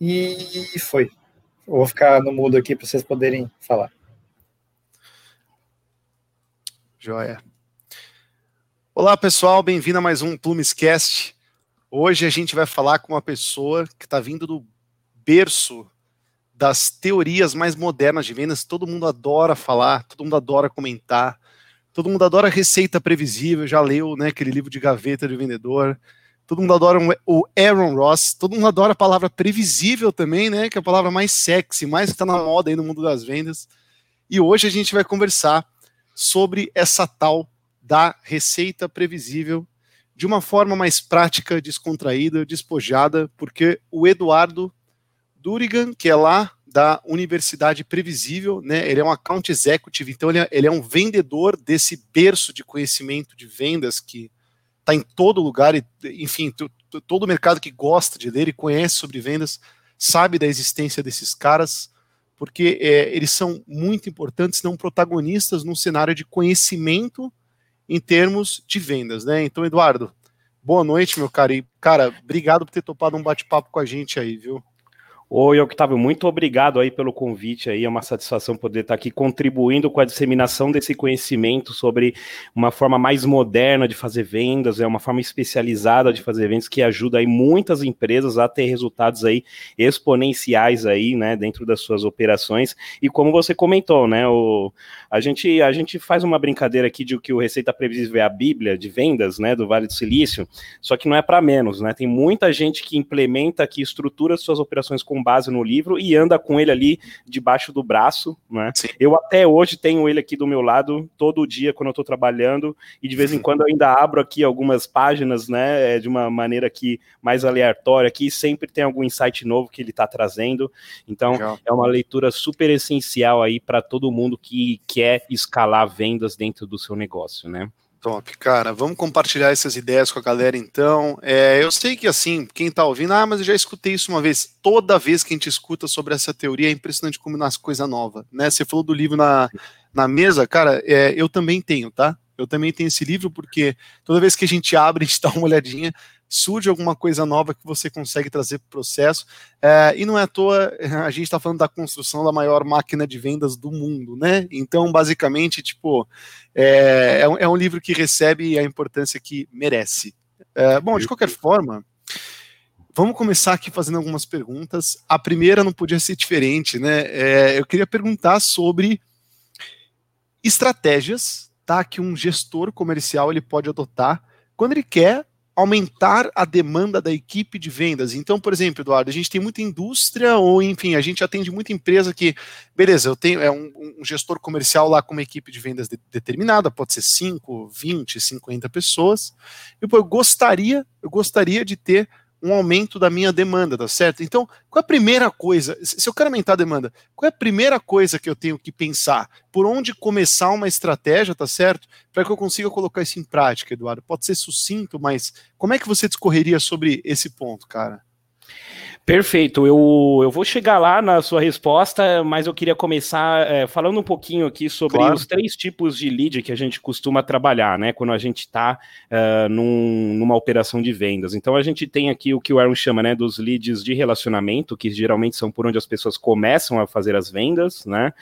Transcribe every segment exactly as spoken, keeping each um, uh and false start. E foi. Eu vou ficar no mudo aqui para vocês poderem falar. Joia. Olá, pessoal. Bem-vindo a mais um Plumescast. Hoje a gente vai falar com uma pessoa que está vindo do berço das teorias mais modernas de vendas. Todo mundo adora falar, todo mundo adora comentar, todo mundo adora Receita Previsível, já leu, né, aquele livro de gaveta de vendedor. Todo mundo adora o Aaron Ross, todo mundo adora a palavra previsível também, né, que é a palavra mais sexy, mais que está na moda aí no mundo das vendas. E hoje a gente vai conversar sobre essa tal da Receita Previsível de uma forma mais prática, descontraída, despojada, porque o Eduardo Durigan, que é lá da Universidade Previsível, né, ele é um account executive, então ele é, ele é um vendedor desse berço de conhecimento de vendas que está em todo lugar, enfim, todo o mercado que gosta de ler e conhece sobre vendas sabe da existência desses caras, porque é, eles são muito importantes, não protagonistas no cenário de conhecimento em termos de vendas, né? Então, Eduardo, boa noite, meu cara, e, cara, obrigado por ter topado um bate-papo com a gente aí, viu? Oi, Octavio, muito obrigado aí pelo convite aí, é uma satisfação poder estar aqui contribuindo com a disseminação desse conhecimento sobre uma forma mais moderna de fazer vendas, é uma forma especializada de fazer vendas que ajuda aí muitas empresas a ter resultados aí exponenciais aí, né, dentro das suas operações. E como você comentou, né, o, a gente, a gente faz uma brincadeira aqui de que o Receita Previsível é a Bíblia de vendas, né, do Vale do Silício, só que não é para menos, né, tem muita gente que implementa, que estrutura suas operações com com base no livro e anda com ele ali debaixo do braço, né? Sim. Eu até hoje tenho ele aqui do meu lado todo dia quando eu tô trabalhando e de vez em quando eu ainda abro aqui algumas páginas, né, de uma maneira aqui mais aleatória, que sempre tem algum insight novo que ele tá trazendo. Então, legal. É uma leitura super essencial aí para todo mundo que quer escalar vendas dentro do seu negócio, né? Top, cara. Vamos compartilhar essas ideias com a galera, então. É, eu sei que, assim, quem tá ouvindo, ah, mas eu já escutei isso uma vez. Toda vez que a gente escuta sobre essa teoria, é impressionante como nasce coisa nova, né? Você falou do livro na, na mesa, cara, é, eu também tenho, tá? Eu também tenho esse livro, porque toda vez que a gente abre, a gente dá uma olhadinha, surge alguma coisa nova que você consegue trazer pro processo. É, e não é à toa, a gente tá falando da construção da maior máquina de vendas do mundo, né? Então, basicamente, tipo... É, é, um, é um livro que recebe a importância que merece. É, bom, de qualquer forma, vamos começar aqui fazendo algumas perguntas. A primeira não podia ser diferente, né? É, eu queria perguntar sobre estratégias, tá, que um gestor comercial ele pode adotar quando ele quer aumentar a demanda da equipe de vendas. Então, por exemplo, Eduardo, a gente tem muita indústria, ou enfim, a gente atende muita empresa que, beleza, eu tenho é um, um gestor comercial lá com uma equipe de vendas de, determinada, pode ser cinco, vinte, cinquenta pessoas, e pô, eu gostaria, eu gostaria de ter um aumento da minha demanda, tá certo? Então, qual é a primeira coisa, se eu quero aumentar a demanda, qual é a primeira coisa que eu tenho que pensar? Por onde começar uma estratégia, tá certo? Para que eu consiga colocar isso em prática, Eduardo. Pode ser sucinto, mas como é que você discorreria sobre esse ponto, cara? Perfeito, eu, eu vou chegar lá na sua resposta, mas eu queria começar é, falando um pouquinho aqui sobre claro. Os três tipos de lead que a gente costuma trabalhar, né, quando a gente está uh, num, numa operação de vendas. Então a gente tem aqui o que o Aaron chama, né, dos leads de relacionamento, que geralmente são por onde as pessoas começam a fazer as vendas, né,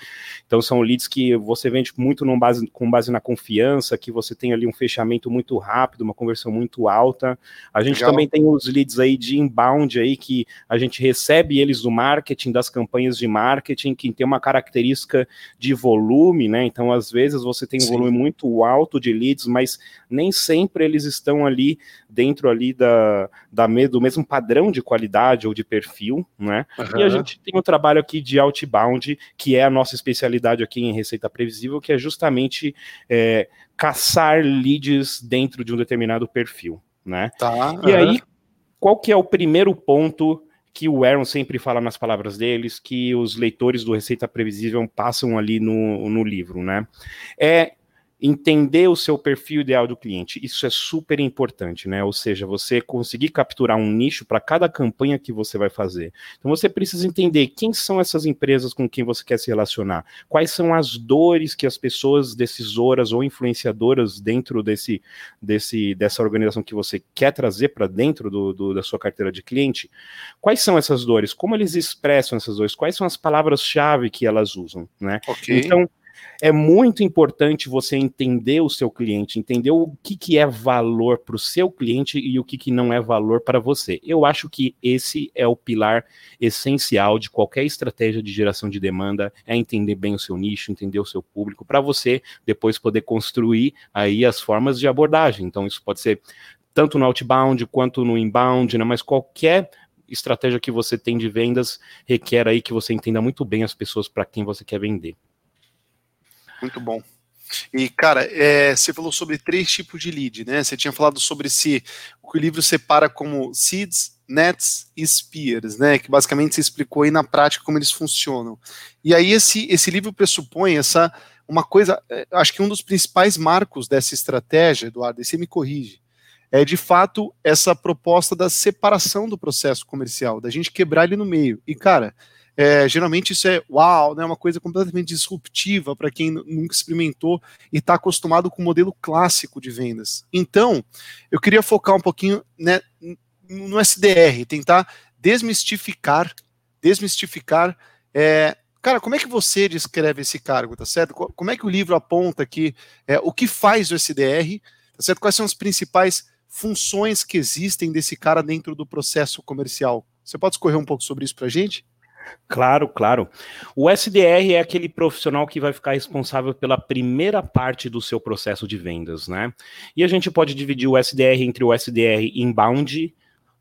então são leads que você vende muito num base, com base na confiança, que você tem ali um fechamento muito rápido, uma conversão muito alta. A gente Legal. Também tem os leads aí de inbound aí, que a gente recebe eles do marketing, das campanhas de marketing, que tem uma característica de volume, né? Então, às vezes, você tem um Sim. volume muito alto de leads, mas nem sempre eles estão ali dentro ali da, da, do mesmo padrão de qualidade ou de perfil, né? Uhum. E a gente tem o um trabalho aqui de outbound, que é a nossa especialidade aqui em Receita Previsível, que é justamente é, caçar leads dentro de um determinado perfil, né? Tá. E uhum. aí, qual que é o primeiro ponto que o Aaron sempre fala nas palavras deles, que os leitores do Receita Previsível passam ali no, no livro, né? É entender o seu perfil ideal do cliente, isso é super importante, né? Ou seja, você conseguir capturar um nicho para cada campanha que você vai fazer. Então você precisa entender quem são essas empresas com quem você quer se relacionar, quais são as dores que as pessoas decisoras ou influenciadoras dentro desse, desse, dessa organização que você quer trazer para dentro do, do, da sua carteira de cliente, quais são essas dores, como eles expressam essas dores, quais são as palavras-chave que elas usam, né? Okay. Então, é muito importante você entender o seu cliente, entender o que, que é valor para o seu cliente e o que, que não é valor para você. Eu acho que esse é o pilar essencial de qualquer estratégia de geração de demanda, é entender bem o seu nicho, entender o seu público, para você depois poder construir aí as formas de abordagem. Então isso pode ser tanto no outbound quanto no inbound, né? Mas qualquer estratégia que você tem de vendas requer aí que você entenda muito bem as pessoas para quem você quer vender. Muito bom. E, cara, é, você falou sobre três tipos de lead, né? Você tinha falado sobre se o que o livro separa como seeds, nets e spears, né? Que basicamente você explicou aí na prática como eles funcionam. E aí esse, esse livro pressupõe essa uma coisa, acho que um dos principais marcos dessa estratégia, Eduardo, e você me corrige, é de fato essa proposta da separação do processo comercial, da gente quebrar ele no meio. E, cara... É, geralmente isso é uau, né, uma coisa completamente disruptiva para quem nunca experimentou e está acostumado com o modelo clássico de vendas. Então, eu queria focar um pouquinho, né, no S D R, tentar desmistificar, desmistificar, é, cara, como é que você descreve esse cargo, tá certo? Como é que o livro aponta aqui, é, o que faz o S D R, tá certo? Quais são as principais funções que existem desse cara dentro do processo comercial? Você pode discorrer um pouco sobre isso para a gente? Claro, claro. O S D R é aquele profissional que vai ficar responsável pela primeira parte do seu processo de vendas, né? E a gente pode dividir o S D R entre o S D R inbound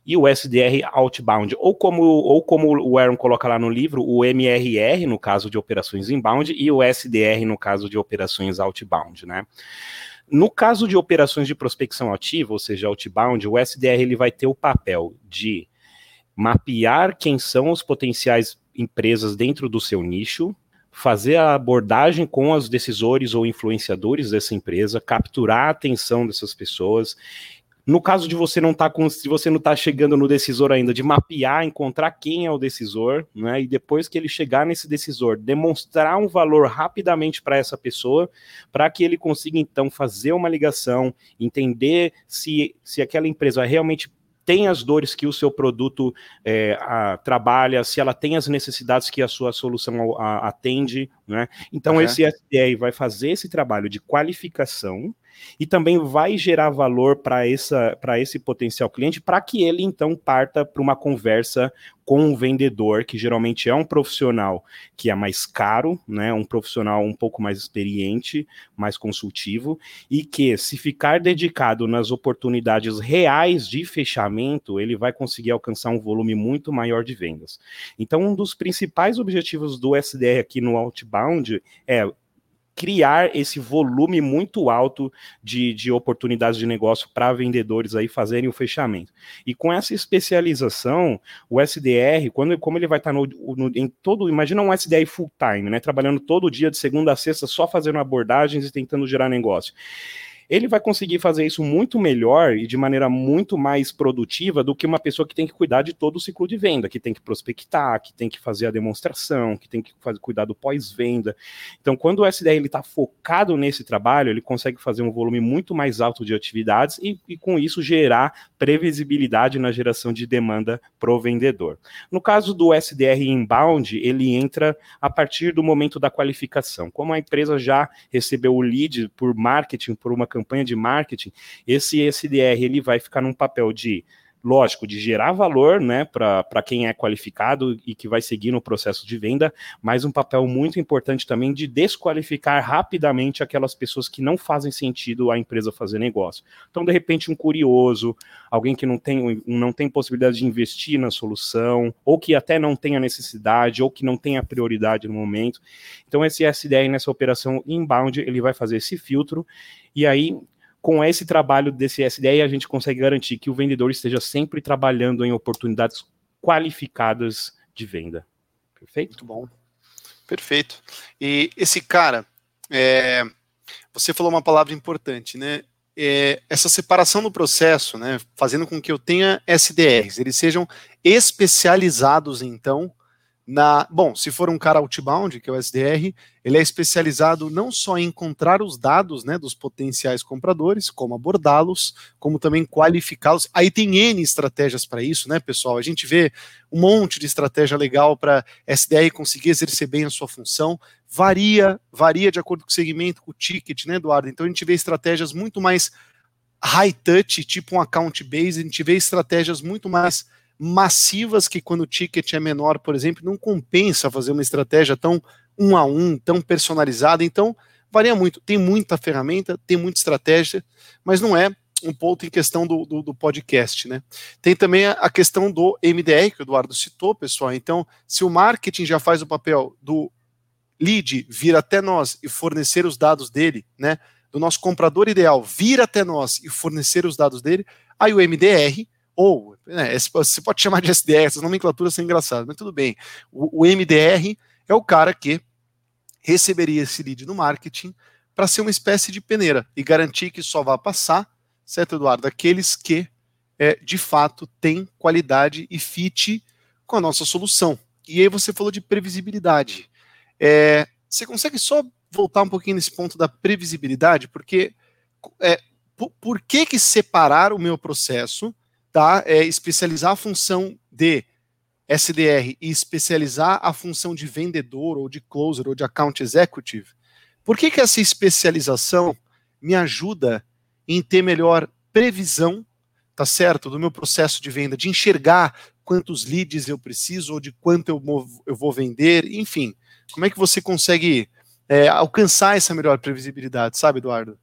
e o S D R outbound, ou como, ou como o Aaron coloca lá no livro, o M R R, no caso de operações inbound, e o S D R, no caso de operações outbound, né? No caso de operações de prospecção ativa, ou seja, outbound, o S D R ele vai ter o papel de mapear quem são os potenciais empresas dentro do seu nicho, fazer a abordagem com os decisores ou influenciadores dessa empresa, capturar a atenção dessas pessoas. No caso de você não estar tá se você não tá chegando no decisor ainda, de mapear, encontrar quem é o decisor, né? E depois que ele chegar nesse decisor, demonstrar um valor rapidamente para essa pessoa, para que ele consiga então fazer uma ligação, entender se, se aquela empresa realmente tem as dores que o seu produto é, a, trabalha, se ela tem as necessidades que a sua solução a, a, atende, né? Então, uhum. Esse S D R vai fazer esse trabalho de qualificação e também vai gerar valor para esse potencial cliente, para que ele, então, parta para uma conversa com o vendedor, que geralmente é um profissional que é mais caro, né? Um profissional um pouco mais experiente, mais consultivo, e que, se ficar dedicado nas oportunidades reais de fechamento, ele vai conseguir alcançar um volume muito maior de vendas. Então, um dos principais objetivos do S D R aqui no outbound é criar esse volume muito alto de, de oportunidades de negócio para vendedores aí fazerem o fechamento. E com essa especialização, o S D R, quando, como ele vai estar no, no, em todo... Imagina um S D R full-time, né, trabalhando todo dia, de segunda a sexta, só fazendo abordagens e tentando gerar negócio. Ele vai conseguir fazer isso muito melhor e de maneira muito mais produtiva do que uma pessoa que tem que cuidar de todo o ciclo de venda, que tem que prospectar, que tem que fazer a demonstração, que tem que fazer, cuidar do pós-venda. Então, quando o S D R está focado nesse trabalho, ele consegue fazer um volume muito mais alto de atividades e, e com isso, gerar previsibilidade na geração de demanda para o vendedor. No caso do S D R inbound, ele entra a partir do momento da qualificação. Como a empresa já recebeu o lead por marketing, por uma campanha de marketing, esse S D R ele vai ficar num papel de, lógico, de gerar valor, né, para quem é qualificado e que vai seguir no processo de venda, mas um papel muito importante também de desqualificar rapidamente aquelas pessoas que não fazem sentido a empresa fazer negócio. Então, de repente, um curioso, alguém que não tem, não tem possibilidade de investir na solução, ou que até não tenha necessidade, ou que não tenha prioridade no momento. Então, esse S D R nessa operação inbound, ele vai fazer esse filtro, e aí, com esse trabalho desse S D R, a gente consegue garantir que o vendedor esteja sempre trabalhando em oportunidades qualificadas de venda. Perfeito? Muito bom. Perfeito. E esse cara, é, você falou uma palavra importante, né? É, essa separação do processo, né, fazendo com que eu tenha S D Rs, eles sejam especializados, então, na... Bom, se for um cara outbound, que é o S D R, ele é especializado não só em encontrar os dados, né, dos potenciais compradores, como abordá-los, como também qualificá-los. Aí tem N estratégias para isso, né, pessoal? A gente vê um monte de estratégia legal para S D R conseguir exercer bem a sua função. Varia, varia de acordo com o segmento, com o ticket, né, Eduardo? Então a gente vê estratégias muito mais high touch, tipo um account base, a gente vê estratégias muito mais massivas que, quando o ticket é menor, por exemplo, não compensa fazer uma estratégia tão um a um, tão personalizada. Então, varia muito. Tem muita ferramenta, tem muita estratégia, mas não é um ponto em questão do, do, do podcast, né? Tem também a questão do M D R, que o Eduardo citou, pessoal. Então, se o marketing já faz o papel do lead vir até nós e fornecer os dados dele, né, do nosso comprador ideal vir até nós e fornecer os dados dele, aí o M D R, ou, né, você pode chamar de S D R, essas nomenclaturas são engraçadas, mas tudo bem. O, o M D R é o cara que receberia esse lead no marketing para ser uma espécie de peneira e garantir que só vá passar, certo, Eduardo? Aqueles que, é, de fato, têm qualidade e fit com a nossa solução. E aí você falou de previsibilidade. É, você consegue só voltar um pouquinho nesse ponto da previsibilidade? Porque é, por, por que, que separar o meu processo... Tá? É especializar a função de S D R e especializar a função de vendedor ou de closer ou de account executive. Por que que essa especialização me ajuda em ter melhor previsão, tá certo, do meu processo de venda, de enxergar quantos leads eu preciso ou de quanto eu, movo, eu vou vender, enfim. Como é que você consegue é, alcançar essa melhor previsibilidade, sabe, Eduardo?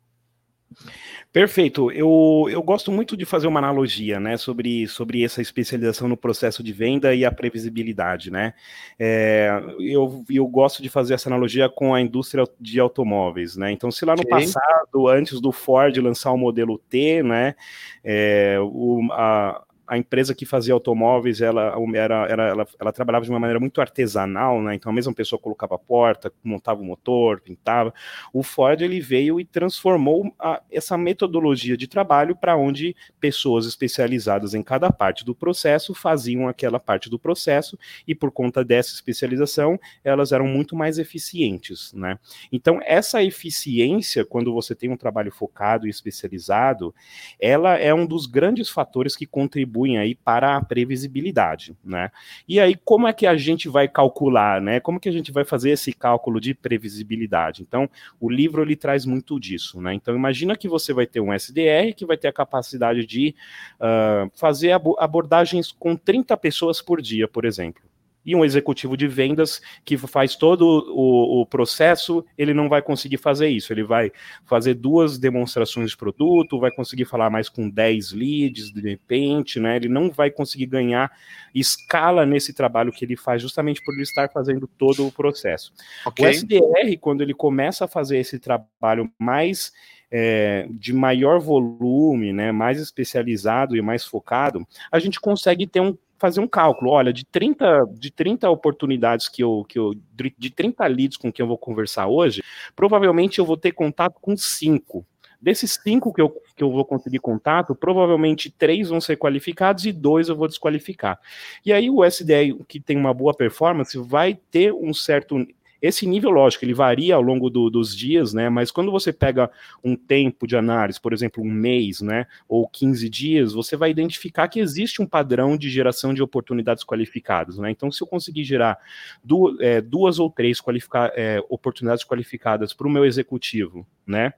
Perfeito, eu, eu gosto muito de fazer uma analogia, né, sobre, sobre essa especialização no processo de venda e a previsibilidade, né, é, eu, eu gosto de fazer essa analogia com a indústria de automóveis, né, então se lá no passado, antes do Ford lançar o modelo T, né, é, o, a... a empresa que fazia automóveis, ela, era, era, ela, ela trabalhava de uma maneira muito artesanal, né? Então a mesma pessoa colocava a porta, montava o motor, pintava. O Ford, ele veio e transformou a, essa metodologia de trabalho para onde pessoas especializadas em cada parte do processo faziam aquela parte do processo e, por conta dessa especialização, elas eram muito mais eficientes, né? Então essa eficiência, quando você tem um trabalho focado e especializado, ela é um dos grandes fatores que contribui aí para a previsibilidade, né? E aí, como é que a gente vai calcular, né? Como que a gente vai fazer esse cálculo de previsibilidade? Então, o livro, ele traz muito disso, né? Então, imagina que você vai ter um S D R que vai ter a capacidade de uh, fazer ab- abordagens com trinta pessoas por dia, por exemplo. E um executivo de vendas que faz todo o, o processo, ele não vai conseguir fazer isso. Ele vai fazer duas demonstrações de produto, vai conseguir falar mais com dez leads, de repente, né? Ele não vai conseguir ganhar escala nesse trabalho que ele faz, justamente por ele estar fazendo todo o processo. Okay. O S D R, quando ele começa a fazer esse trabalho mais... É, de maior volume, né, mais especializado e mais focado, a gente consegue ter um, fazer um cálculo. Olha, de trinta, de trinta oportunidades que eu, que eu, de trinta leads com quem eu vou conversar hoje, provavelmente eu vou ter contato com cinco. Desses cinco que eu, que eu vou conseguir contato, provavelmente três vão ser qualificados e dois eu vou desqualificar. E aí o S D R, que tem uma boa performance, vai ter um certo... Esse nível, lógico, ele varia ao longo do, dos dias, né? Mas quando você pega um tempo de análise, por exemplo, um mês, né? Ou quinze dias, você vai identificar que existe um padrão de geração de oportunidades qualificadas, né? Então, se eu conseguir gerar du- é, duas ou três qualifica- é, oportunidades qualificadas para o meu executivo, né?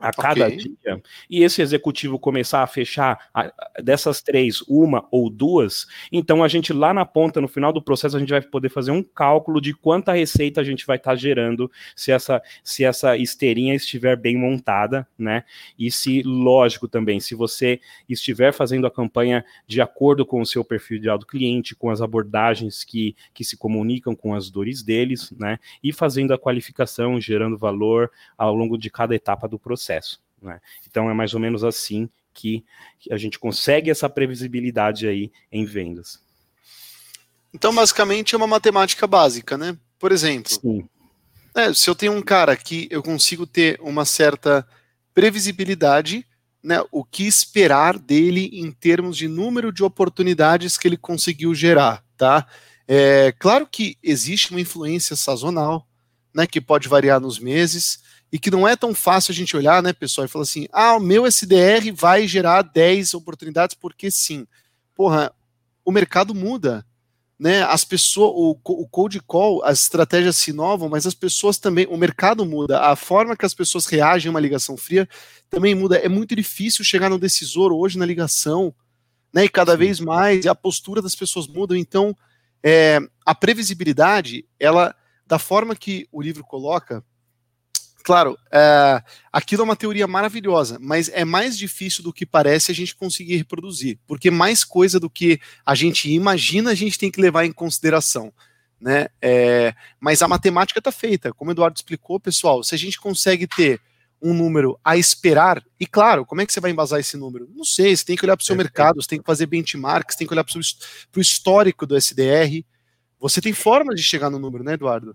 A cada okay. dia, e esse executivo começar a fechar a, a, dessas três, uma ou duas, então a gente lá na ponta, no final do processo, a gente vai poder fazer um cálculo de quanta receita a gente vai estar tá gerando se essa, se essa esteirinha estiver bem montada, né? E se, lógico também, se você estiver fazendo a campanha de acordo com o seu perfil ideal do cliente, com as abordagens que, que se comunicam com as dores deles, né? E fazendo a qualificação, gerando valor ao longo de cada etapa do processo. Processo, né? Então é mais ou menos assim que a gente consegue essa previsibilidade aí em vendas. Então basicamente é uma matemática básica, né? Por exemplo, né, se eu tenho um cara que eu consigo ter uma certa previsibilidade, né, o que esperar dele em termos de número de oportunidades que ele conseguiu gerar, tá? É, claro que existe uma influência sazonal, né, que pode variar nos meses, e que não é tão fácil a gente olhar, né, pessoal, e falar assim, ah, o meu S D R vai gerar dez oportunidades porque sim. Porra, o mercado muda, né, as pessoas, o, o cold call, as estratégias se inovam, mas as pessoas também, o mercado muda, a forma que as pessoas reagem a uma ligação fria também muda, é muito difícil chegar no decisor hoje na ligação, né, e cada vez mais, a postura das pessoas muda, então, é, a previsibilidade, ela, da forma que o livro coloca, claro, é, aquilo é uma teoria maravilhosa, mas é mais difícil do que parece a gente conseguir reproduzir, porque mais coisa do que a gente imagina a gente tem que levar em consideração, né? É, mas a matemática está feita, como o Eduardo explicou, pessoal, se a gente consegue ter um número a esperar, e claro, como é que você vai embasar esse número? Não sei, você tem que olhar para o seu é, mercado, você tem que fazer benchmarks, você tem que olhar para o histórico do S D R, você tem forma de chegar no número, né, Eduardo?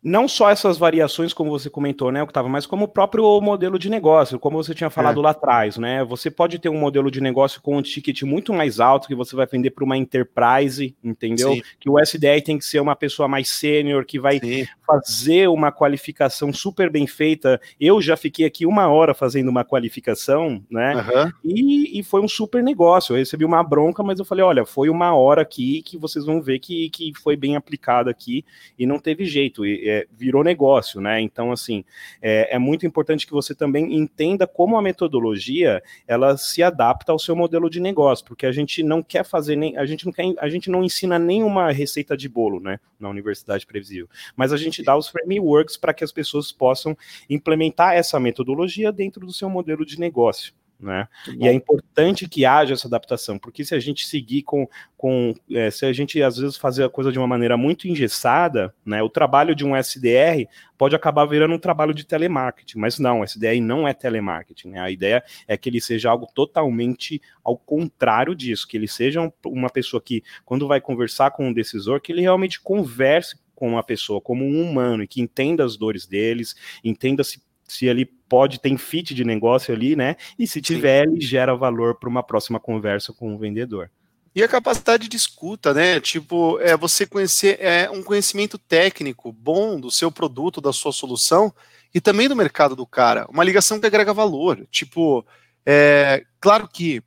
Não só essas variações, como você comentou, né, Octavio, mas como o próprio modelo de negócio, como você tinha falado é. lá atrás, né? Você pode ter um modelo de negócio com um ticket muito mais alto que você vai vender para uma enterprise, entendeu? Sim. Que o S D R tem que ser uma pessoa mais sênior, que vai Sim. fazer uma qualificação super bem feita. Eu já fiquei aqui uma hora fazendo uma qualificação, né? Uhum. E, e foi um super negócio. Eu recebi uma bronca, mas eu falei, olha, foi uma hora aqui que vocês vão ver que, que foi bem aplicado aqui e não teve jeito. E, É, virou negócio, né? Então, assim, é, é muito importante que você também entenda como a metodologia ela se adapta ao seu modelo de negócio, porque a gente não quer fazer nem a gente não quer a gente não ensina nenhuma receita de bolo, né? Na Universidade Previsível, mas a gente dá os frameworks para que as pessoas possam implementar essa metodologia dentro do seu modelo de negócio. Né? E é importante que haja essa adaptação, porque se a gente seguir com, com é, se a gente às vezes fazer a coisa de uma maneira muito engessada, né, o trabalho de um S D R pode acabar virando um trabalho de telemarketing, mas não, o S D R não é telemarketing, né? A ideia é que ele seja algo totalmente ao contrário disso, que ele seja um, uma pessoa que, quando vai conversar com um decisor, que ele realmente converse com uma pessoa, como um humano, e que entenda as dores deles, entenda se se ele pode, tem fit de negócio ali, né? E se tiver, Sim. ele gera valor para uma próxima conversa com o vendedor. E a capacidade de escuta, né? Tipo, é você conhecer é, um conhecimento técnico bom do seu produto, da sua solução e também do mercado do cara. Uma ligação que agrega valor. Tipo, é, claro que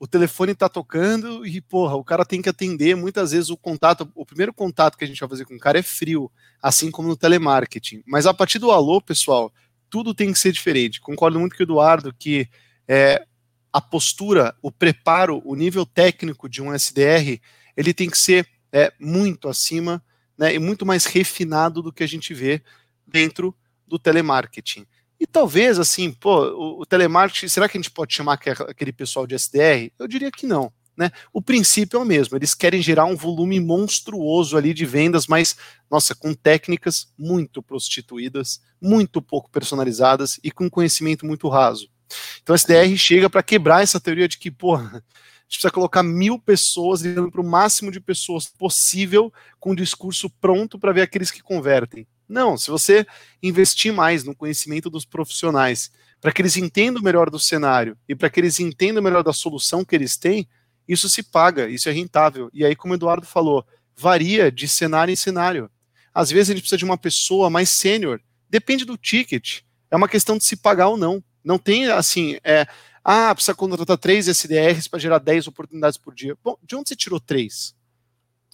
o telefone tá tocando e, porra, o cara tem que atender. Muitas vezes o contato, o primeiro contato que a gente vai fazer com o cara é frio, assim como no telemarketing. Mas a partir do alô, pessoal, tudo tem que ser diferente. Concordo muito com o Eduardo que é, a postura, o preparo, o nível técnico de um S D R, ele tem que ser é, muito acima, né, e muito mais refinado do que a gente vê dentro do telemarketing. E talvez, assim, pô, o, o telemarketing, será que a gente pode chamar aquele pessoal de S D R? Eu diria que não. Né? O princípio é o mesmo, eles querem gerar um volume monstruoso ali de vendas, mas, nossa, com técnicas muito prostituídas, muito pouco personalizadas e com conhecimento muito raso. Então a S D R chega para quebrar essa teoria de que, porra, a gente precisa colocar mil pessoas ligando para o máximo de pessoas possível com o discurso pronto para ver aqueles que convertem. Não, se você investir mais no conhecimento dos profissionais, para que eles entendam melhor do cenário e para que eles entendam melhor da solução que eles têm, isso se paga, isso é rentável. E aí, como o Eduardo falou, varia de cenário em cenário. Às vezes a gente precisa de uma pessoa mais sênior, depende do ticket, é uma questão de se pagar ou não. Não tem assim, é, ah, precisa contratar três S D Rs para gerar dez oportunidades por dia. Bom, de onde você tirou três?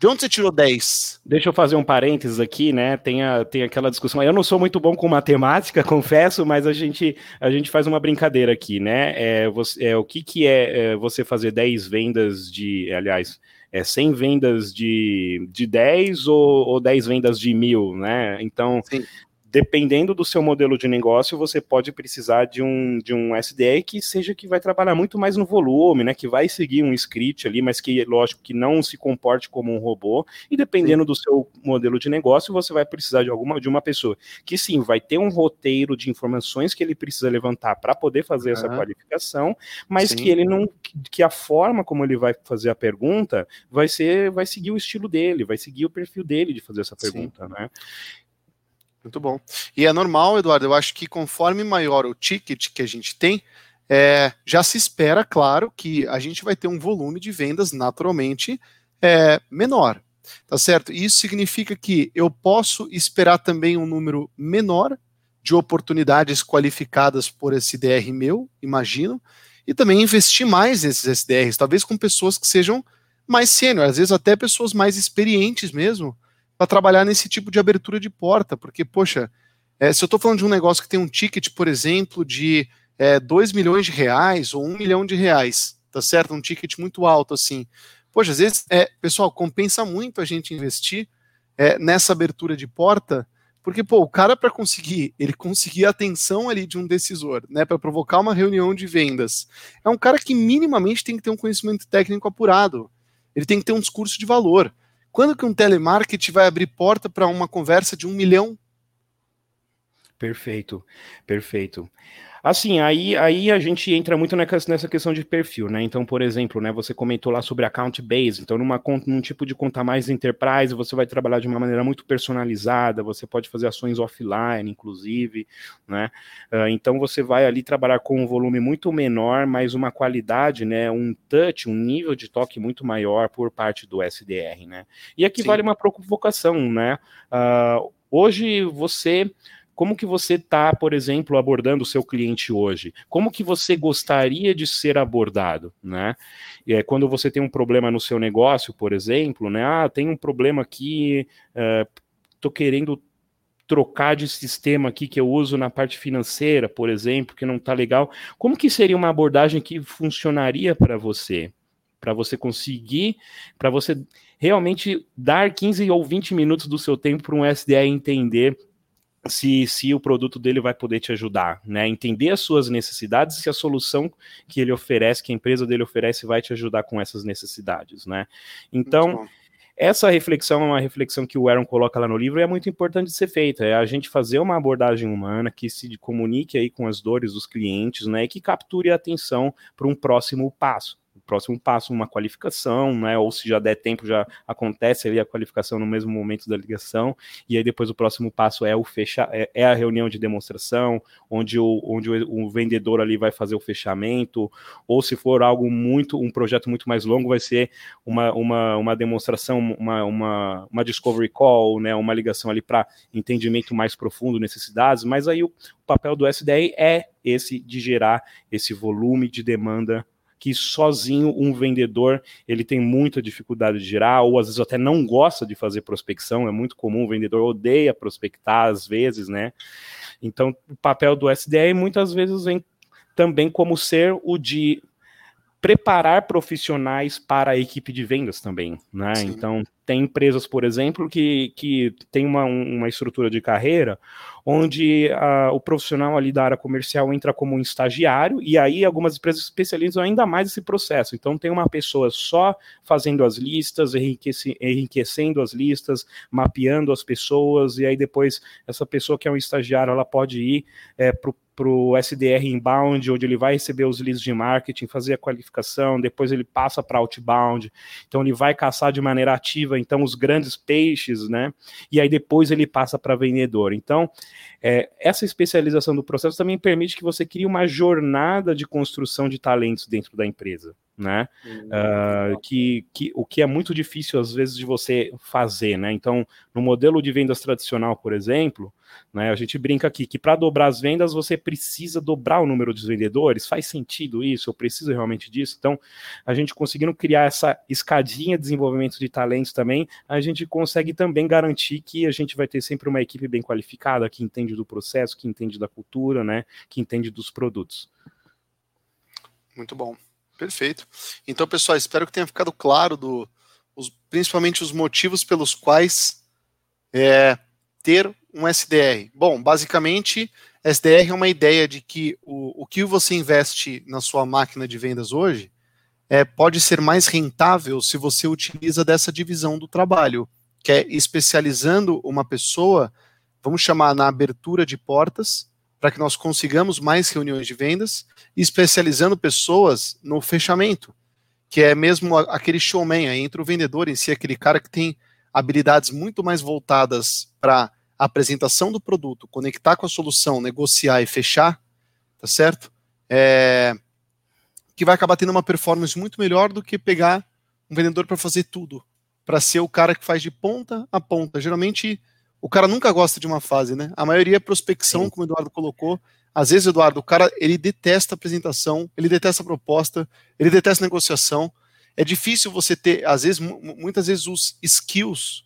De onde você tirou dez? Deixa eu fazer um parênteses aqui, né? Tem, a, tem aquela discussão. Eu não sou muito bom com matemática, confesso, mas a gente, a gente faz uma brincadeira aqui, né? É, você, é, o que, que é, é você fazer dez vendas de... Aliás, é cem vendas de, de dez ou, ou dez vendas de mil, né? Então... Sim. Dependendo do seu modelo de negócio, você pode precisar de um, de um S D R que seja que vai trabalhar muito mais no volume, né? Que vai seguir um script ali, mas que, lógico, que não se comporte como um robô. E dependendo Sim. do seu modelo de negócio, você vai precisar de alguma de uma pessoa que, sim, vai ter um roteiro de informações que ele precisa levantar para poder fazer uhum. essa qualificação, mas sim. que ele não, que a forma como ele vai fazer a pergunta vai ser, vai seguir o estilo dele, vai seguir o perfil dele de fazer essa pergunta, sim. né? Muito bom. E é normal, Eduardo, eu acho que conforme maior o ticket que a gente tem, é, já se espera, claro, que a gente vai ter um volume de vendas naturalmente é, menor, tá certo? E isso significa que eu posso esperar também um número menor de oportunidades qualificadas por S D R meu, imagino, e também investir mais nesses S D Rs, talvez com pessoas que sejam mais sênior, às vezes até pessoas mais experientes mesmo, para trabalhar nesse tipo de abertura de porta, porque, poxa, é, se eu estou falando de um negócio que tem um ticket, por exemplo, de é, dois milhões de reais ou um milhão de reais, tá certo? Um ticket muito alto, assim. Poxa, às vezes, é, pessoal, compensa muito a gente investir é, nessa abertura de porta, porque, pô, o cara para conseguir, ele conseguir a atenção ali de um decisor, né, para provocar uma reunião de vendas, é um cara que minimamente tem que ter um conhecimento técnico apurado, ele tem que ter um discurso de valor. Quando que um telemarketing vai abrir porta para uma conversa de um milhão? Perfeito, perfeito. Assim, aí, aí a gente entra muito nessa questão de perfil, né? Então, por exemplo, né, você comentou lá sobre account base. Então, numa, num tipo de conta mais enterprise, você vai trabalhar de uma maneira muito personalizada, você pode fazer ações offline, inclusive, né? Então, você vai ali trabalhar com um volume muito menor, mas uma qualidade, né, um touch, um nível de toque muito maior por parte do S D R, né? E aqui Sim. vale uma provocação, né? Uh, hoje, você... Como que você está, por exemplo, abordando o seu cliente hoje? Como que você gostaria de ser abordado, né? É, quando você tem um problema no seu negócio, por exemplo, né? Ah, tem um problema aqui, estou uh, querendo trocar de sistema aqui que eu uso na parte financeira, por exemplo, que não está legal. Como que seria uma abordagem que funcionaria para você? Para você conseguir, para você realmente dar quinze ou vinte minutos do seu tempo para um S D R entender... Se, se o produto dele vai poder te ajudar, né? Entender as suas necessidades e se a solução que ele oferece, que a empresa dele oferece, vai te ajudar com essas necessidades, né? Então, essa reflexão é uma reflexão que o Aaron coloca lá no livro e é muito importante de ser feita. É a gente fazer uma abordagem humana que se comunique aí com as dores dos clientes, né? E que capture a atenção para um próximo passo. Próximo passo, uma qualificação, né? Ou se já der tempo, já acontece ali a qualificação no mesmo momento da ligação, e aí depois o próximo passo é o fechar, é, é a reunião de demonstração, onde, o, onde o, o vendedor ali vai fazer o fechamento, ou se for algo muito, um projeto muito mais longo, vai ser uma, uma, uma demonstração, uma, uma, uma discovery call, né? Uma ligação ali para entendimento mais profundo, necessidades, mas aí o, o papel do S D R é esse de gerar esse volume de demanda que sozinho um vendedor ele tem muita dificuldade de gerar, ou às vezes até não gosta de fazer prospecção, é muito comum, o vendedor odeia prospectar às vezes, né? Então, o papel do S D R muitas vezes vem também como ser o de preparar profissionais para a equipe de vendas também, né? Sim. Então, tem empresas, por exemplo, que, que tem uma, uma estrutura de carreira onde uh, o profissional ali da área comercial entra como um estagiário e aí algumas empresas especializam ainda mais esse processo. Então, tem uma pessoa só fazendo as listas, enriquece, enriquecendo as listas, mapeando as pessoas e aí depois essa pessoa que é um estagiário, ela pode ir é, para o para o S D R inbound, onde ele vai receber os leads de marketing, fazer a qualificação, depois ele passa para outbound, então ele vai caçar de maneira ativa, então os grandes peixes, né? E aí depois ele passa para vendedor. Então, é, essa especialização do processo também permite que você crie uma jornada de construção de talentos dentro da empresa, né? Hum, uh, que, que, o que é muito difícil, às vezes, de você fazer, né? Então, no modelo de vendas tradicional, por exemplo, né, a gente brinca aqui que para dobrar as vendas, você precisa dobrar o número de vendedores. Faz sentido isso? Eu preciso realmente disso? Então, a gente conseguindo criar essa escadinha de desenvolvimento de talentos também, a gente consegue também garantir que a gente vai ter sempre uma equipe bem qualificada, que entende do processo, que entende da cultura, né, que entende dos produtos. Muito bom. Perfeito. Então, pessoal, espero que tenha ficado claro do, os, principalmente os motivos pelos quais é, ter um S D R. Bom, basicamente, S D R é uma ideia de que o, o que você investe na sua máquina de vendas hoje é, pode ser mais rentável se você utiliza dessa divisão do trabalho, que é especializando uma pessoa, vamos chamar na abertura de portas, para que nós consigamos mais reuniões de vendas, especializando pessoas no fechamento, que é mesmo aquele showman, aí entra o vendedor em si, aquele cara que tem habilidades muito mais voltadas para a apresentação do produto, conectar com a solução, negociar e fechar, tá certo? É, que vai acabar tendo uma performance muito melhor do que pegar um vendedor para fazer tudo, para ser o cara que faz de ponta a ponta. Geralmente, o cara nunca gosta de uma fase, né? A maioria é prospecção, Sim. como o Eduardo colocou. Às vezes, Eduardo, o cara, ele detesta a apresentação, ele detesta a proposta, ele detesta a negociação. É difícil você ter, às vezes, m- muitas vezes, os skills,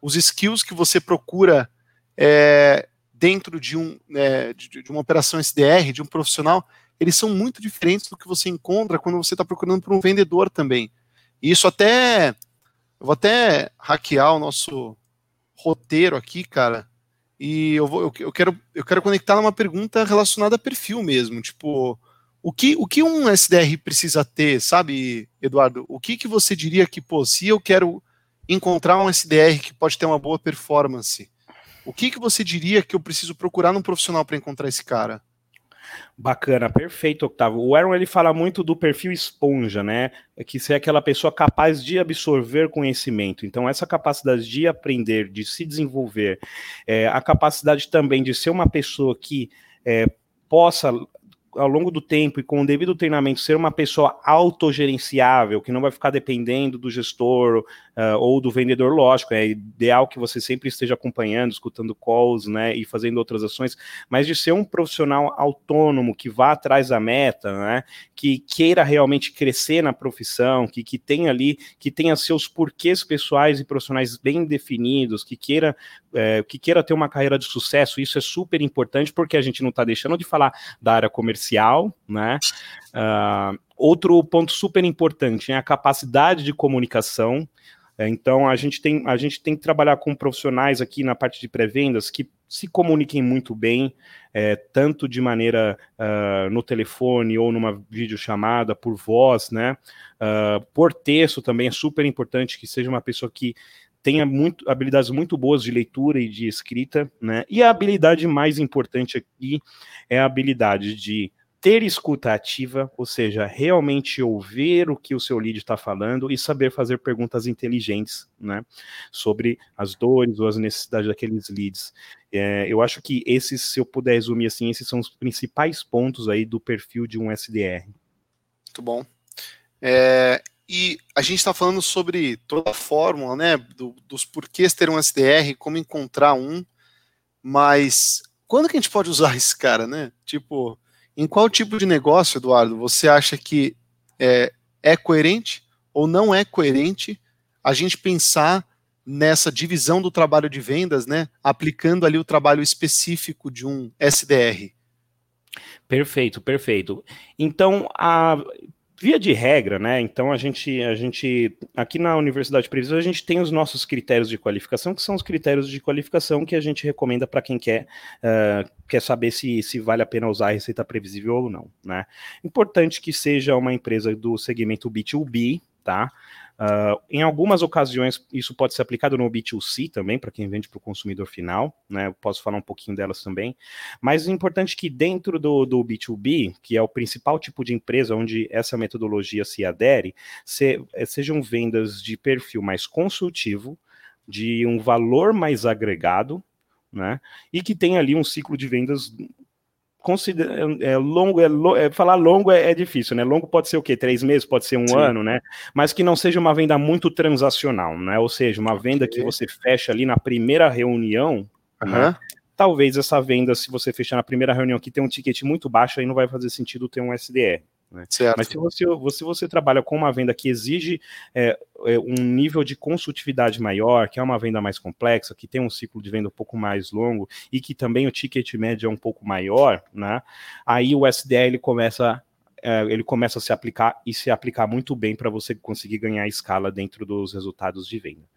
os skills que você procura é, dentro de, um, é, de, de uma operação S D R, de um profissional, eles são muito diferentes do que você encontra quando você está procurando para um vendedor também. E isso até... Eu vou até hackear o nosso roteiro aqui, cara, e eu, vou, eu, eu, quero, eu quero conectar numa pergunta relacionada a perfil mesmo, tipo, o que, o que um S D R precisa ter, sabe, Eduardo? O que, que você diria que, pô, se eu quero encontrar um S D R que pode ter uma boa performance, o que, que você diria que eu preciso procurar num profissional para encontrar esse cara? Bacana, perfeito, Octavio. O Aaron, ele fala muito do perfil esponja, né? Que ser aquela pessoa capaz de absorver conhecimento. Então, essa capacidade de aprender, de se desenvolver, é, a capacidade também de ser uma pessoa que é, possa, ao longo do tempo e com o devido treinamento, ser uma pessoa autogerenciável, que não vai ficar dependendo do gestor uh, ou do vendedor, lógico, é ideal que você sempre esteja acompanhando, escutando calls, né, e fazendo outras ações, mas de ser um profissional autônomo, que vá atrás da meta, né, que queira realmente crescer na profissão, que, que tenha ali, que tenha seus porquês pessoais e profissionais bem definidos, que queira, é, que queira ter uma carreira de sucesso. Isso é super importante, porque a gente não está deixando de falar da área comercial, né? Uh, outro ponto super importante é, né, a capacidade de comunicação. Então, a gente, tem, a gente tem que trabalhar com profissionais aqui na parte de pré-vendas que se comuniquem muito bem, é, tanto de maneira uh, no telefone ou numa videochamada, por voz, né? Uh, por texto também é super importante que seja uma pessoa que tenha muito, habilidades muito boas de leitura e de escrita, né? E a habilidade mais importante aqui é a habilidade de ter escuta ativa, ou seja, realmente ouvir o que o seu lead está falando e saber fazer perguntas inteligentes, né, sobre as dores ou as necessidades daqueles leads. É, eu acho que esses, se eu puder resumir assim, esses são os principais pontos aí do perfil de um S D R. Muito bom. É... E a gente está falando sobre toda a fórmula, né, do, dos porquês ter um S D R, como encontrar um, mas quando que a gente pode usar esse cara, né? Tipo, em qual tipo de negócio, Eduardo, você acha que é, é coerente ou não é coerente a gente pensar nessa divisão do trabalho de vendas, né, aplicando ali o trabalho específico de um S D R? Perfeito, perfeito. Então, a... via de regra, né? Então a gente, a gente, aqui na Universidade Previsível, a gente tem os nossos critérios de qualificação, que são os critérios de qualificação que a gente recomenda para quem quer, uh, quer saber se, se vale a pena usar a Receita Previsível ou não, né? Importante que seja uma empresa do segmento B dois B, tá? Uh, em algumas ocasiões, isso pode ser aplicado no B dois C também, para quem vende para o consumidor final, né? Eu posso falar um pouquinho delas também, mas é importante que dentro do, do B dois B, que é o principal tipo de empresa onde essa metodologia se adere, se, sejam vendas de perfil mais consultivo, de um valor mais agregado, né? E que tem ali um ciclo de vendas... É longo, é longo, é, falar longo é, é difícil, né? Longo pode ser o quê? Três meses, pode ser um Sim. ano, né? Mas que não seja uma venda muito transacional, né? Ou seja, uma venda okay. que você fecha ali na primeira reunião, uhum. né? Talvez essa venda, se você fechar na primeira reunião, que tem um ticket muito baixo, aí não vai fazer sentido ter um S D R. Né? Mas se você, você, você trabalha com uma venda que exige é, um nível de consultividade maior, que é uma venda mais complexa, que tem um ciclo de venda um pouco mais longo e que também o ticket médio é um pouco maior, né? Aí o S D R ele começa, é, ele começa a se aplicar e se aplicar muito bem para você conseguir ganhar escala dentro dos resultados de venda.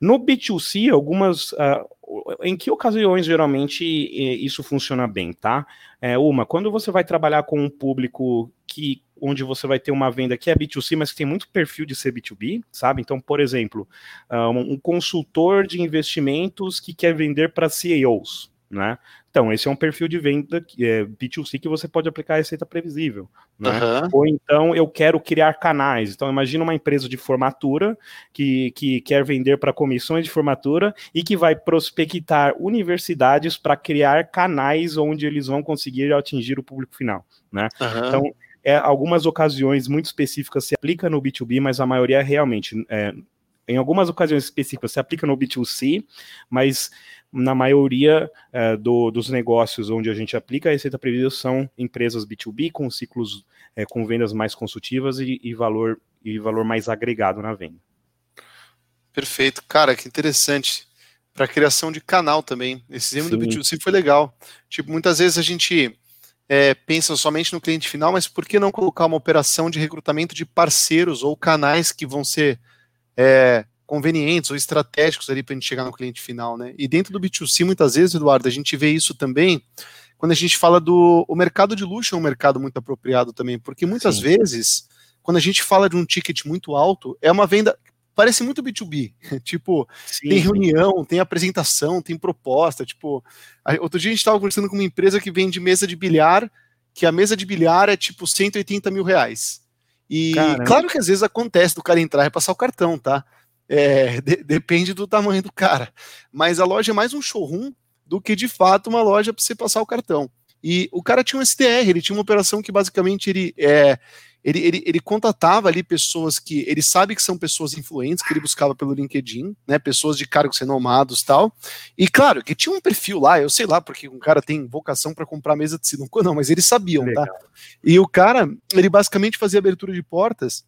No B dois C, algumas... Uh, em que ocasiões, geralmente, isso funciona bem, tá? É, uma, quando você vai trabalhar com um público que, onde você vai ter uma venda que é B dois C, mas que tem muito perfil de ser B dois B, sabe? Então, por exemplo, um consultor de investimentos que quer vender para C E Os, né? Então, esse é um perfil de venda é, B dois C que você pode aplicar a receita previsível, né? Uhum. Ou então, eu quero criar canais. Então, imagina uma empresa de formatura que, que quer vender para comissões de formatura e que vai prospectar universidades para criar canais onde eles vão conseguir atingir o público final, né? Uhum. Então, é, algumas ocasiões muito específicas se aplica no B dois B, mas a maioria realmente... É, em algumas ocasiões específicas, você aplica no B dois C, mas na maioria é, do, dos negócios onde a gente aplica a receita previsível são empresas B dois B com ciclos, é, com vendas mais consultivas e, e, valor, e valor mais agregado na venda. Perfeito. Cara, que interessante. Para criação de canal também. Esse exemplo do B dois C foi legal. Tipo, muitas vezes a gente... É, pensam somente no cliente final, mas por que não colocar uma operação de recrutamento de parceiros ou canais que vão ser é, convenientes ou estratégicos ali para a gente chegar no cliente final, né? E dentro do B dois C, muitas vezes, Eduardo, a gente vê isso também quando a gente fala do o mercado de luxo, é um mercado muito apropriado também, porque muitas Sim. vezes, quando a gente fala de um ticket muito alto, é uma venda... Parece muito B dois B, tipo, Sim. tem reunião, tem apresentação, tem proposta, tipo, outro dia a gente estava conversando com uma empresa que vende mesa de bilhar, que a mesa de bilhar é tipo cento e oitenta mil reais, e Caramba. Claro que às vezes acontece do cara entrar e passar o cartão, tá, é, de, depende do tamanho do cara, mas a loja é mais um showroom do que de fato uma loja para você passar o cartão, e o cara tinha um S D R, ele tinha uma operação que basicamente ele... É, Ele, ele, ele contatava ali pessoas que ele sabe que são pessoas influentes, que ele buscava pelo LinkedIn, né, pessoas de cargos renomados e tal, e claro, que tinha um perfil lá, eu sei lá, porque um cara tem vocação para comprar mesa de silicone, não, mas eles sabiam, Legal. Tá? E o cara, ele basicamente fazia abertura de portas,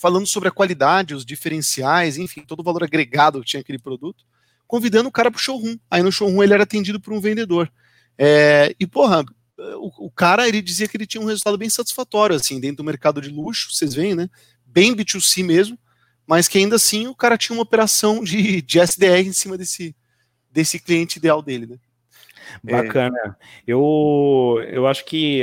falando sobre a qualidade, os diferenciais, enfim, todo o valor agregado que tinha aquele produto, convidando o cara pro showroom, aí no showroom ele era atendido por um vendedor, é, e porra, O, o cara, ele dizia que ele tinha um resultado bem satisfatório, assim, dentro do mercado de luxo, vocês veem, né, bem B dois C mesmo, mas que ainda assim o cara tinha uma operação de, de S D R em cima desse, desse cliente ideal dele, né. Bacana. É. Eu, eu acho que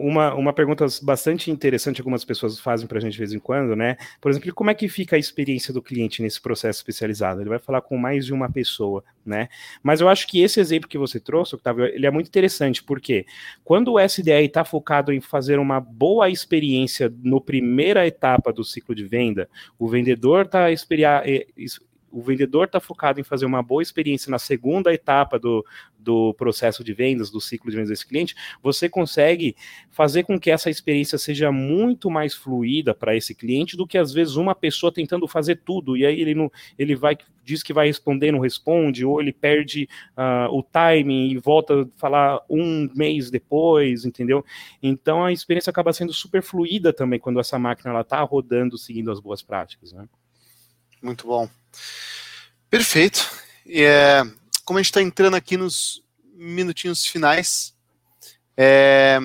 uma, uma pergunta bastante interessante que algumas pessoas fazem para a gente de vez em quando, né? Por exemplo, como é que fica a experiência do cliente nesse processo especializado? Ele vai falar com mais de uma pessoa, né? Mas eu acho que esse exemplo que você trouxe, Octavio, ele é muito interessante, porque quando o S D R está focado em fazer uma boa experiência na primeira etapa do ciclo de venda, o vendedor está experimentando... O vendedor está focado em fazer uma boa experiência na segunda etapa do, do processo de vendas, do ciclo de vendas desse cliente, você consegue fazer com que essa experiência seja muito mais fluida para esse cliente do que, às vezes, uma pessoa tentando fazer tudo, e aí ele, não, ele vai, diz que vai responder, não responde, ou ele perde uh, o timing e volta a falar um mês depois, entendeu? Então, a experiência acaba sendo super fluida também quando essa máquina está rodando, seguindo as boas práticas, né? Muito bom. Perfeito. E, é, como a gente está entrando aqui nos minutinhos finais, é,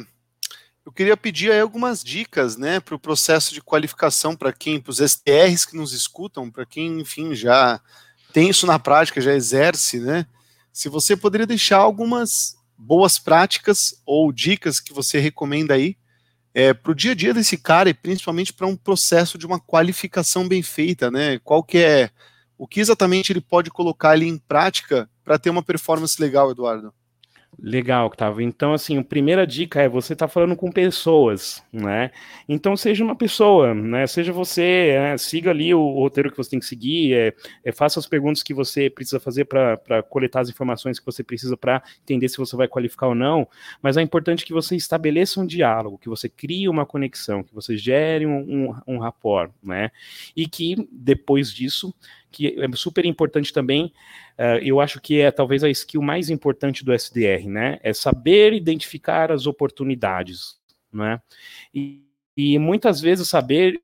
eu queria pedir aí algumas dicas, né, para o processo de qualificação, para quem, para os S D Rs que nos escutam, para quem, enfim, já tem isso na prática, já exerce, né? Se você poderia deixar algumas boas práticas ou dicas que você recomenda aí, É, para o dia a dia desse cara e principalmente para um processo de uma qualificação bem feita, né? Qual que é, o que exatamente ele pode colocar ali em prática para ter uma performance legal, Eduardo? Legal, Octavio. Então, assim, a primeira dica é você tá falando com pessoas, né? Então, seja uma pessoa, né? Seja você, né? Siga ali o, o roteiro que você tem que seguir, é, é, faça as perguntas que você precisa fazer para coletar as informações que você precisa para entender se você vai qualificar ou não, mas é importante que você estabeleça um diálogo, que você crie uma conexão, que você gere um, um, um rapport, né? E que, depois disso... que é super importante também, uh, eu acho que é talvez a skill mais importante do S D R, né? É saber identificar as oportunidades, né? E, e muitas vezes saber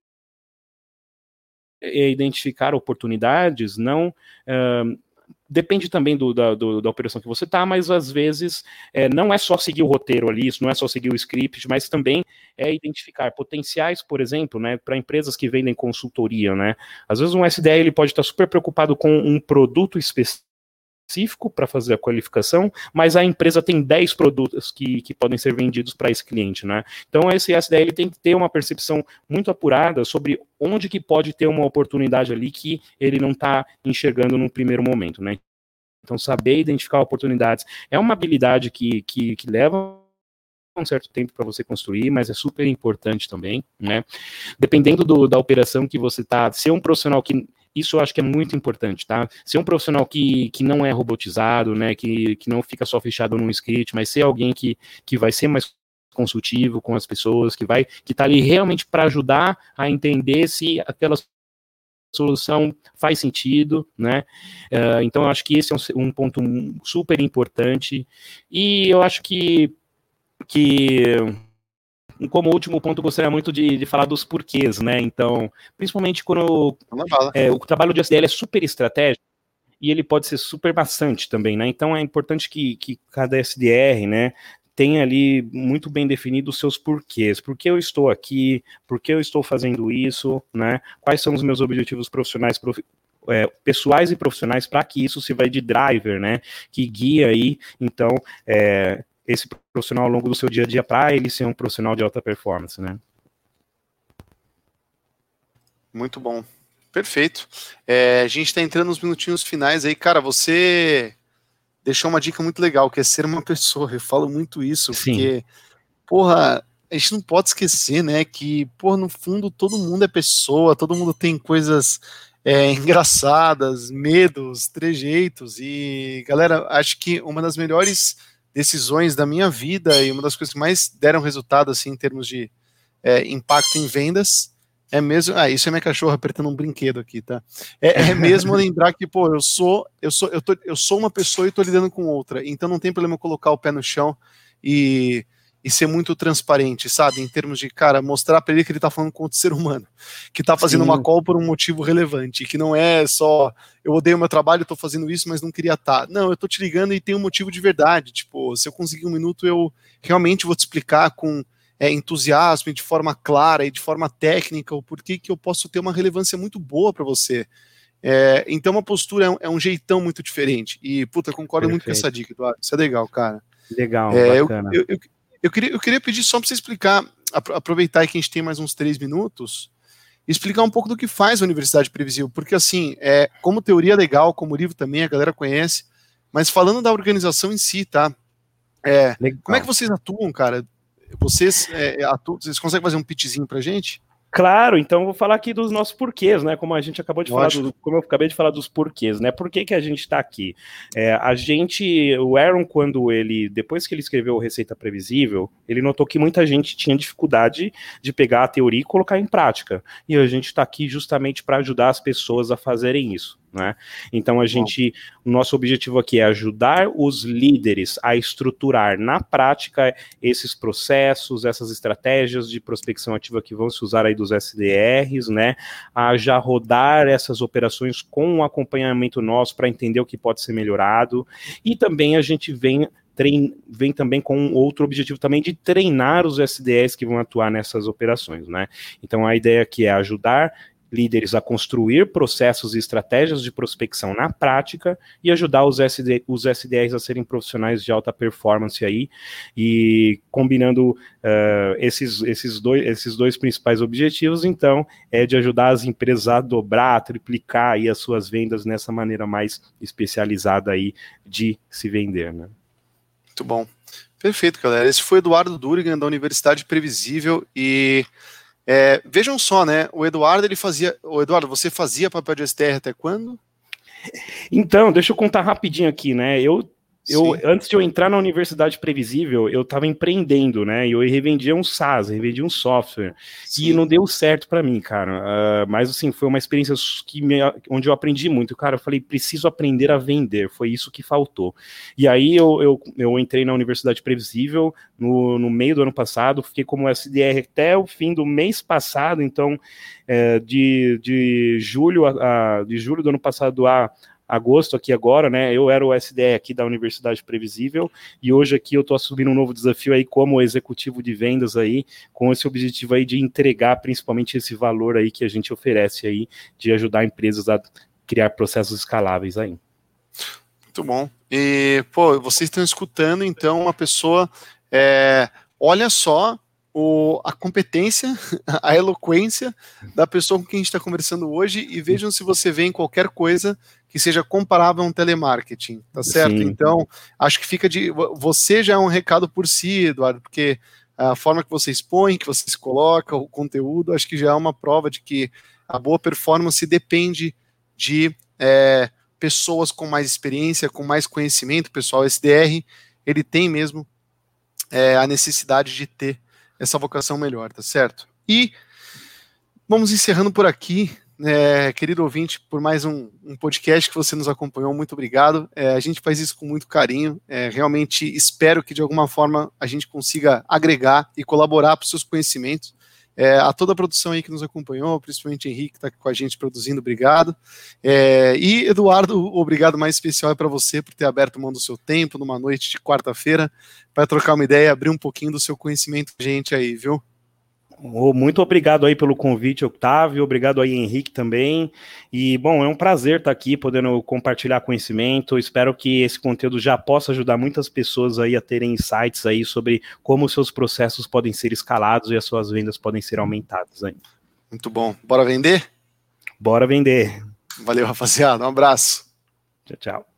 identificar oportunidades não... Uh, Depende também do, da, do, da operação que você está, mas às vezes é, não é só seguir o roteiro ali, isso não é só seguir o script, mas também é identificar potenciais, por exemplo, né, para empresas que vendem consultoria, né? Às vezes um S D R ele pode estar tá super preocupado com um produto específico para fazer a qualificação, mas a empresa tem dez produtos que, que podem ser vendidos para esse cliente, né? Então esse S D R ele tem que ter uma percepção muito apurada sobre onde que pode ter uma oportunidade ali que ele não está enxergando no primeiro momento, né? Então, saber identificar oportunidades é uma habilidade que, que, que leva um certo tempo para você construir, mas é super importante também, né? Dependendo do, da operação que você está, ser um profissional que... Isso eu acho que é muito importante, tá? Ser um profissional que, que não é robotizado, né? Que, que não fica só fechado num script, mas ser alguém que, que vai ser mais consultivo com as pessoas, que vai, que tá ali realmente para ajudar a entender se aquela solução faz sentido, né? Uh, então, eu acho que esse é um, um ponto super importante. E eu acho que, que como último ponto, eu gostaria muito de, de falar dos porquês, né? Então, principalmente quando é, o trabalho de S D L é super estratégico e ele pode ser super maçante também, né? Então, é importante que, que cada S D R, né, tenha ali muito bem definido os seus porquês. Por que eu estou aqui? Por que eu estou fazendo isso? Né? Quais são os meus objetivos profissionais, prof... é, pessoais e profissionais, para que isso sirva de driver, né? Que guia aí, então, é... esse profissional ao longo do seu dia a dia, para ele ser um profissional de alta performance, né? Muito bom, perfeito. É, a gente está entrando nos minutinhos finais aí, cara. Você deixou uma dica muito legal, que é ser uma pessoa. Eu falo muito isso, sim, porque, porra, a gente não pode esquecer, né, que, porra, no fundo todo mundo é pessoa, todo mundo tem coisas é, engraçadas, medos, trejeitos, e, galera, acho que uma das melhores decisões da minha vida e uma das coisas que mais deram resultado, assim, em termos de é, impacto em vendas, é mesmo... Ah, isso é minha cachorra apertando um brinquedo aqui, tá? É, é mesmo lembrar que, pô, eu sou, eu sou, eu tô, eu sou uma pessoa e tô lidando com outra, então não tem problema colocar o pé no chão e, e ser muito transparente, sabe? Em termos de, cara, mostrar pra ele que ele tá falando com outro ser humano, que tá fazendo, sim, uma call por um motivo relevante, que não é só... eu odeio meu trabalho, tô fazendo isso, mas não queria estar. Não, eu tô te ligando e tem um motivo de verdade. Tipo, se eu conseguir um minuto, eu realmente vou te explicar com é, entusiasmo e de forma clara e de forma técnica o porquê que eu posso ter uma relevância muito boa para você. É, então, uma postura é um, é um jeitão muito diferente. E, puta, eu concordo, perfeito, muito com essa dica, Eduardo. Isso é legal, cara. Legal, é, bacana. Eu, eu, eu, eu, queria, eu queria pedir só para você explicar, aproveitar que a gente tem mais uns três minutos, explicar um pouco do que faz a Universidade Previsível, porque assim, é, como teoria legal, como livro também, a galera conhece, mas falando da organização em si, tá? É, como é que vocês atuam, cara? Vocês, é, atuam, vocês conseguem fazer um pitchzinho pra gente? Claro, então vou falar aqui dos nossos porquês, né? Como a gente acabou de Lógico. falar, do, como eu acabei de falar dos porquês, né? Por que que a gente está aqui? É, a gente, o Aaron, quando ele, depois que ele escreveu Receita Previsível, ele notou que muita gente tinha dificuldade de pegar a teoria e colocar em prática. E a gente está aqui justamente para ajudar as pessoas a fazerem isso, né? Então a gente, o nosso objetivo aqui é ajudar os líderes a estruturar na prática esses processos, essas estratégias de prospecção ativa que vão se usar aí dos S D Rs, né? A já rodar essas operações com um acompanhamento nosso para entender o que pode ser melhorado. E também a gente vem Trein, vem também com outro objetivo também de treinar os S D Rs que vão atuar nessas operações, né? Então a ideia aqui é ajudar líderes a construir processos e estratégias de prospecção na prática e ajudar os, S D, os S D Rs a serem profissionais de alta performance aí, e combinando uh, esses, esses, dois, esses dois principais objetivos, então, é de ajudar as empresas a dobrar, a triplicar aí as suas vendas nessa maneira mais especializada aí de se vender, né? Muito bom. Perfeito, galera. Esse foi Eduardo Durigan, da Universidade Previsível, e... É, vejam só, né? O Eduardo, ele fazia... O Eduardo, você fazia papel de S D R até quando? Então, deixa eu contar rapidinho aqui, né? Eu, eu antes de eu entrar na Universidade Previsível, eu estava empreendendo, né? E eu revendia um SaaS, revendia um software. Sim. E não deu certo para mim, cara. Uh, mas, assim, foi uma experiência que me, onde eu aprendi muito. Cara, eu falei, preciso aprender a vender. Foi isso que faltou. E aí, eu, eu, eu entrei na Universidade Previsível no, no meio do ano passado. Fiquei como S D R até o fim do mês passado. Então, é, de, de, julho a, a, de julho do ano passado a... agosto aqui agora, né, eu era o S D R aqui da Universidade Previsível, e hoje aqui eu tô assumindo um novo desafio aí como executivo de vendas aí, com esse objetivo aí de entregar principalmente esse valor aí que a gente oferece aí, de ajudar empresas a criar processos escaláveis aí. Muito bom. E, pô, vocês estão escutando, então, uma pessoa, é, olha só o, a competência, a eloquência da pessoa com quem a gente está conversando hoje, e vejam se você vê em qualquer coisa que seja comparável a um telemarketing, tá certo? Sim. Então, acho que fica de... Você já é um recado por si, Eduardo, porque a forma que você expõe, que você se coloca, o conteúdo, acho que já é uma prova de que a boa performance depende de é, pessoas com mais experiência, com mais conhecimento. Pessoal, S D R, ele tem mesmo é, a necessidade de ter essa vocação melhor, tá certo? E vamos encerrando por aqui, é, querido ouvinte, por mais um, um podcast que você nos acompanhou, muito obrigado. É, a gente faz isso com muito carinho, é, realmente espero que de alguma forma a gente consiga agregar e colaborar para os seus conhecimentos. É, a toda a produção aí que nos acompanhou, principalmente Henrique, que está com a gente produzindo, obrigado. É, e Eduardo, obrigado mais especial é para você por ter aberto mão do seu tempo numa noite de quarta-feira para trocar uma ideia e abrir um pouquinho do seu conhecimento com a gente aí, viu? Muito obrigado aí pelo convite, Octavio, obrigado aí, Henrique, também, e, bom, é um prazer estar aqui, podendo compartilhar conhecimento. Espero que esse conteúdo já possa ajudar muitas pessoas aí a terem insights aí sobre como os seus processos podem ser escalados e as suas vendas podem ser aumentadas aí. Muito bom, bora vender? Bora vender! Valeu, rapaziada, um abraço! Tchau, tchau!